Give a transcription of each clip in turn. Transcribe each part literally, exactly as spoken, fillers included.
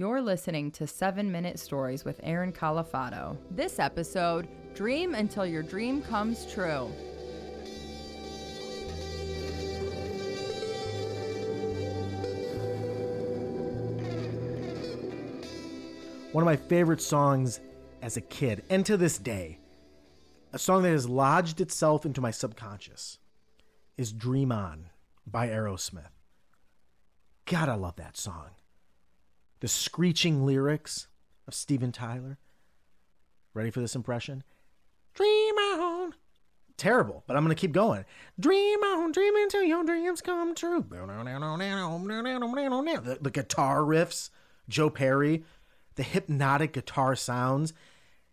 You're listening to seven minute Stories with Aaron Calafato. This episode, Dream Until Your Dream Comes True. One of my favorite songs as a kid, and to this day, a song that has lodged itself into my subconscious, is Dream On by Aerosmith. God, I love that song. The screeching lyrics of Steven Tyler. Ready for this impression? Dream on. Terrible, but I'm going to keep going. Dream on, dream until your dreams come true. The, the guitar riffs, Joe Perry, the hypnotic guitar sounds.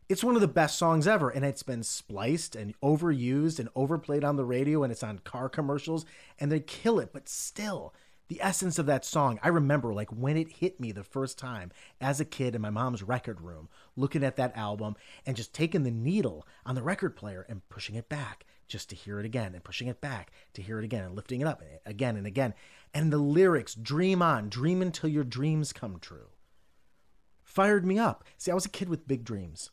It's one of the best songs ever, and it's been spliced and overused and overplayed on the radio, and it's on car commercials, and they kill it, but still, the essence of that song, I remember like when it hit me the first time as a kid in my mom's record room, looking at that album and just taking the needle on the record player and pushing it back just to hear it again and pushing it back to hear it again and lifting it up again and again. And the lyrics, dream on, dream until your dreams come true, fired me up. See, I was a kid with big dreams.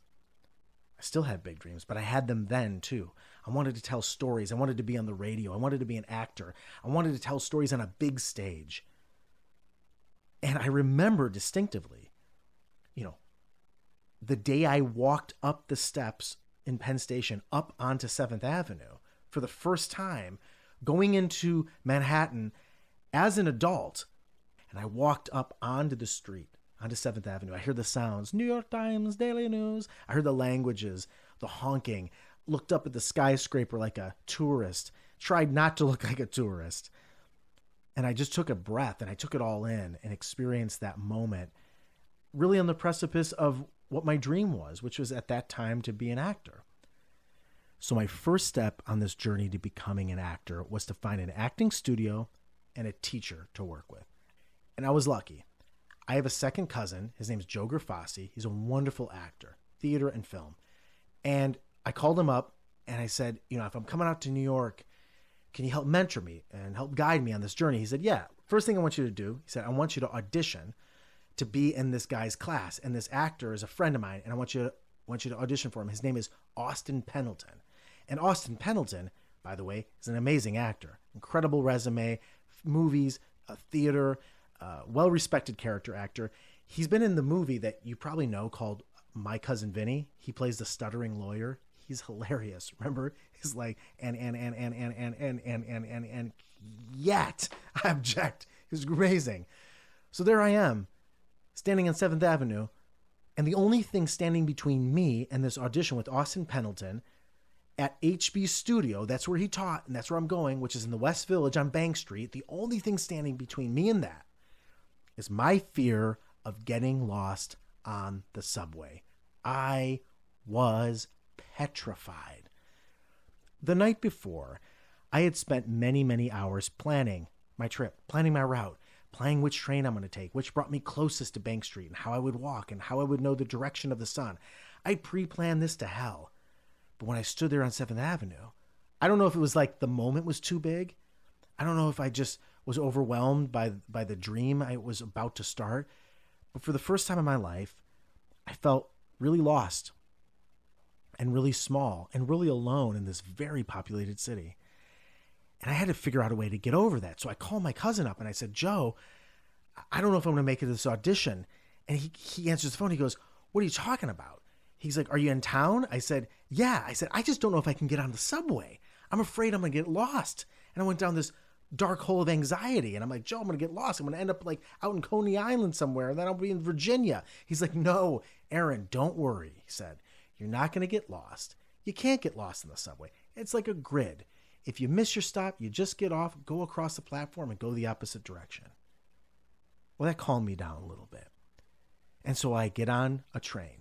I still have big dreams, but I had them then too. I wanted to tell stories. I wanted to be on the radio. I wanted to be an actor. I wanted to tell stories on a big stage. And I remember distinctively, you know, the day I walked up the steps in Penn Station up onto Seventh Avenue for the first time, going into Manhattan as an adult, and I walked up onto the street. Onto Seventh Avenue. I hear the sounds, New York Times, Daily News. I heard the languages, the honking, looked up at the skyscraper like a tourist, tried not to look like a tourist. And I just took a breath and I took it all in and experienced that moment really on the precipice of what my dream was, which was at that time to be an actor. So my first step on this journey to becoming an actor was to find an acting studio and a teacher to work with. And I was lucky. I have a second cousin. His name is Joe Grafasi. He's a wonderful actor, theater and film. And I called him up and I said, you know, if I'm coming out to New York, can you help mentor me and help guide me on this journey? He said, yeah, first thing I want you to do, he said, I want you to audition to be in this guy's class. And this actor is a friend of mine. And I want you to, want you to audition for him. His name is Austin Pendleton. And Austin Pendleton, by the way, is an amazing actor, incredible resume, movies, a theater, Uh, well-respected character actor. He's been in the movie that you probably know called My Cousin Vinny. He plays the stuttering lawyer. He's hilarious. Remember? He's like, and, and, and, and, and, and, and, and, and, and, and, yet, I object. He's grazing. So there I am, standing on seventh Avenue, and the only thing standing between me and this audition with Austin Pendleton at H B Studio, that's where he taught, and that's where I'm going, which is in the West Village on Bank Street. The only thing standing between me and that is my fear of getting lost on the subway. I was petrified. The night before, I had spent many, many hours planning my trip, planning my route, planning which train I'm going to take, which brought me closest to Bank Street, and how I would walk, and how I would know the direction of the sun. I pre-planned this to hell. But when I stood there on seventh Avenue, I don't know if it was like the moment was too big. I don't know if I just was overwhelmed by by the dream I was about to start. But for the first time in my life, I felt really lost and really small and really alone in this very populated city. And I had to figure out a way to get over that. So I called my cousin up and I said, Joe, I don't know if I'm going to make it to this audition. And he, he answers the phone. He goes, what are you talking about? He's like, are you in town? I said, yeah. I said, I just don't know if I can get on the subway. I'm afraid I'm going to get lost. And I went down this dark hole of anxiety. And I'm like, Joe, I'm going to get lost. I'm going to end up like out in Coney Island somewhere. And then I'll be in Virginia. He's like, no, Aaron, don't worry. He said, you're not going to get lost. You can't get lost in the subway. It's like a grid. If you miss your stop, you just get off, go across the platform and go the opposite direction. Well, that calmed me down a little bit. And so I get on a train.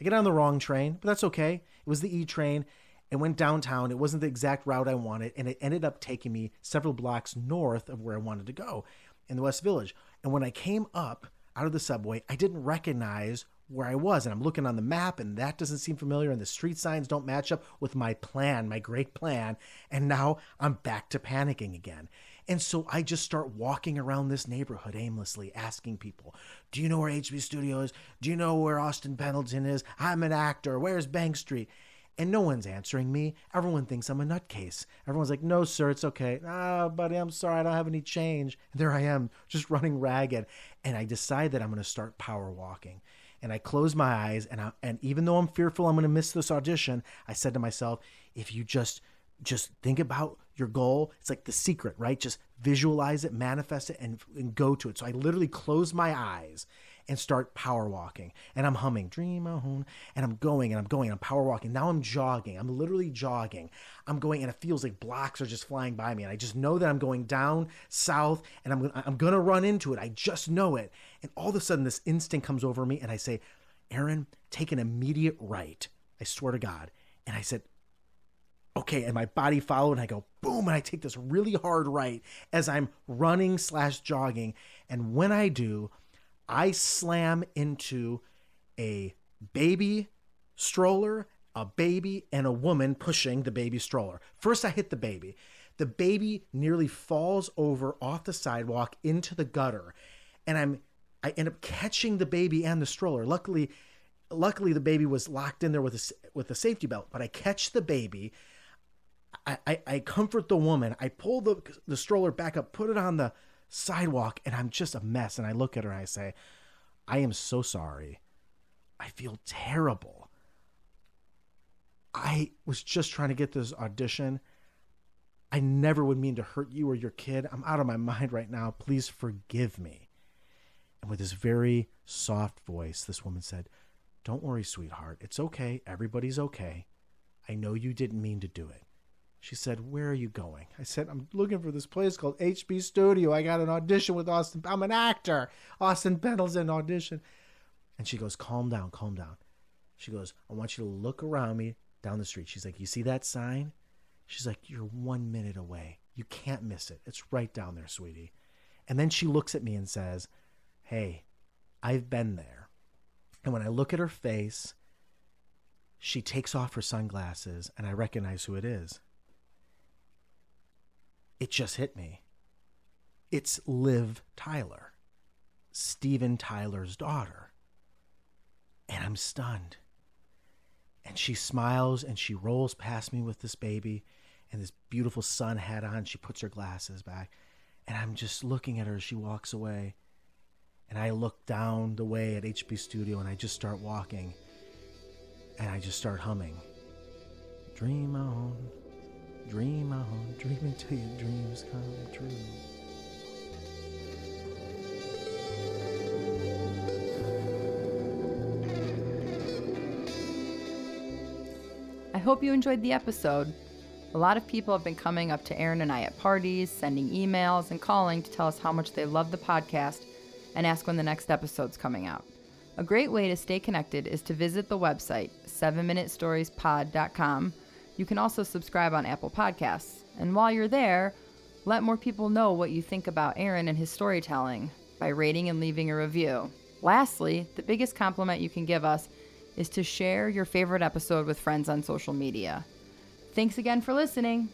I get on the wrong train, but that's okay. It was the E train. It went downtown. It wasn't the exact route I wanted, and it ended up taking me several blocks north of where I wanted to go in the West Village. And when I came up out of the subway, I didn't recognize where I was. And I'm looking on the map, and that doesn't seem familiar, and the street signs don't match up with my plan, my great plan. And now I'm back to panicking again. And so I just start walking around this neighborhood aimlessly, asking people, do you know where H B Studio is? Do you know where Austin Pendleton is? I'm an actor. Where's Bank Street? And no one's answering me. Everyone thinks I'm a nutcase. Everyone's like, no, sir, it's okay. Ah, buddy, I'm sorry, I don't have any change. And there I am, just running ragged. And I decide that I'm going to start power walking. And I close my eyes, and I, and even though I'm fearful I'm going to miss this audition, I said to myself, if you just just think about your goal, it's like The Secret, right? Just visualize it, manifest it, and, and go to it. So I literally close my eyes and start power walking. And I'm humming, dream on, and I'm going, and I'm going, and I'm power walking. Now I'm jogging. I'm literally jogging. I'm going, and it feels like blocks are just flying by me. And I just know that I'm going down south, and I'm, I'm going to run into it. I just know it. And all of a sudden, this instinct comes over me, and I say, Aaron, take an immediate right. I swear to God. And I said, okay, and my body followed, and I go, boom, and I take this really hard right as I'm running slash jogging. And when I do, I slam into a baby stroller, a baby, and a woman pushing the baby stroller. First, I hit the baby. The baby nearly falls over off the sidewalk into the gutter, and I'm I end up catching the baby and the stroller. Luckily, luckily the baby was locked in there with a with a safety belt, but I catch the baby. I, I, I comfort the woman. I pull the the stroller back up, put it on the sidewalk, and I'm just a mess. And I look at her and I say, I am so sorry. I feel terrible. I was just trying to get this audition. I never would mean to hurt you or your kid. I'm out of my mind right now. Please forgive me. And with this very soft voice, this woman said, don't worry, sweetheart. It's okay. Everybody's okay. I know you didn't mean to do it. She said, where are you going? I said, I'm looking for this place called H B Studio. I got an audition with Austin. I'm an actor. Austin Pendleton audition. And she goes, calm down, calm down. She goes, I want you to look around me down the street. She's like, you see that sign? She's like, you're one minute away. You can't miss it. It's right down there, sweetie. And then she looks at me and says, hey, I've been there. And when I look at her face, she takes off her sunglasses, and I recognize who it is. It just hit me. It's Liv Tyler, Steven Tyler's daughter. And I'm stunned. And she smiles and she rolls past me with this baby and this beautiful sun hat on. She puts her glasses back. And I'm just looking at her as she walks away. And I look down the way at H B Studio and I just start walking. And I just start humming. Dream on. Dream on, dream until your dreams come true. I hope you enjoyed the episode. A lot of people have been coming up to Aaron and I at parties, sending emails, and calling to tell us how much they love the podcast and ask when the next episode's coming out. A great way to stay connected is to visit the website, seven minute stories pod dot com. You can also subscribe on Apple Podcasts. And while you're there, let more people know what you think about Aaron and his storytelling by rating and leaving a review. Lastly, the biggest compliment you can give us is to share your favorite episode with friends on social media. Thanks again for listening.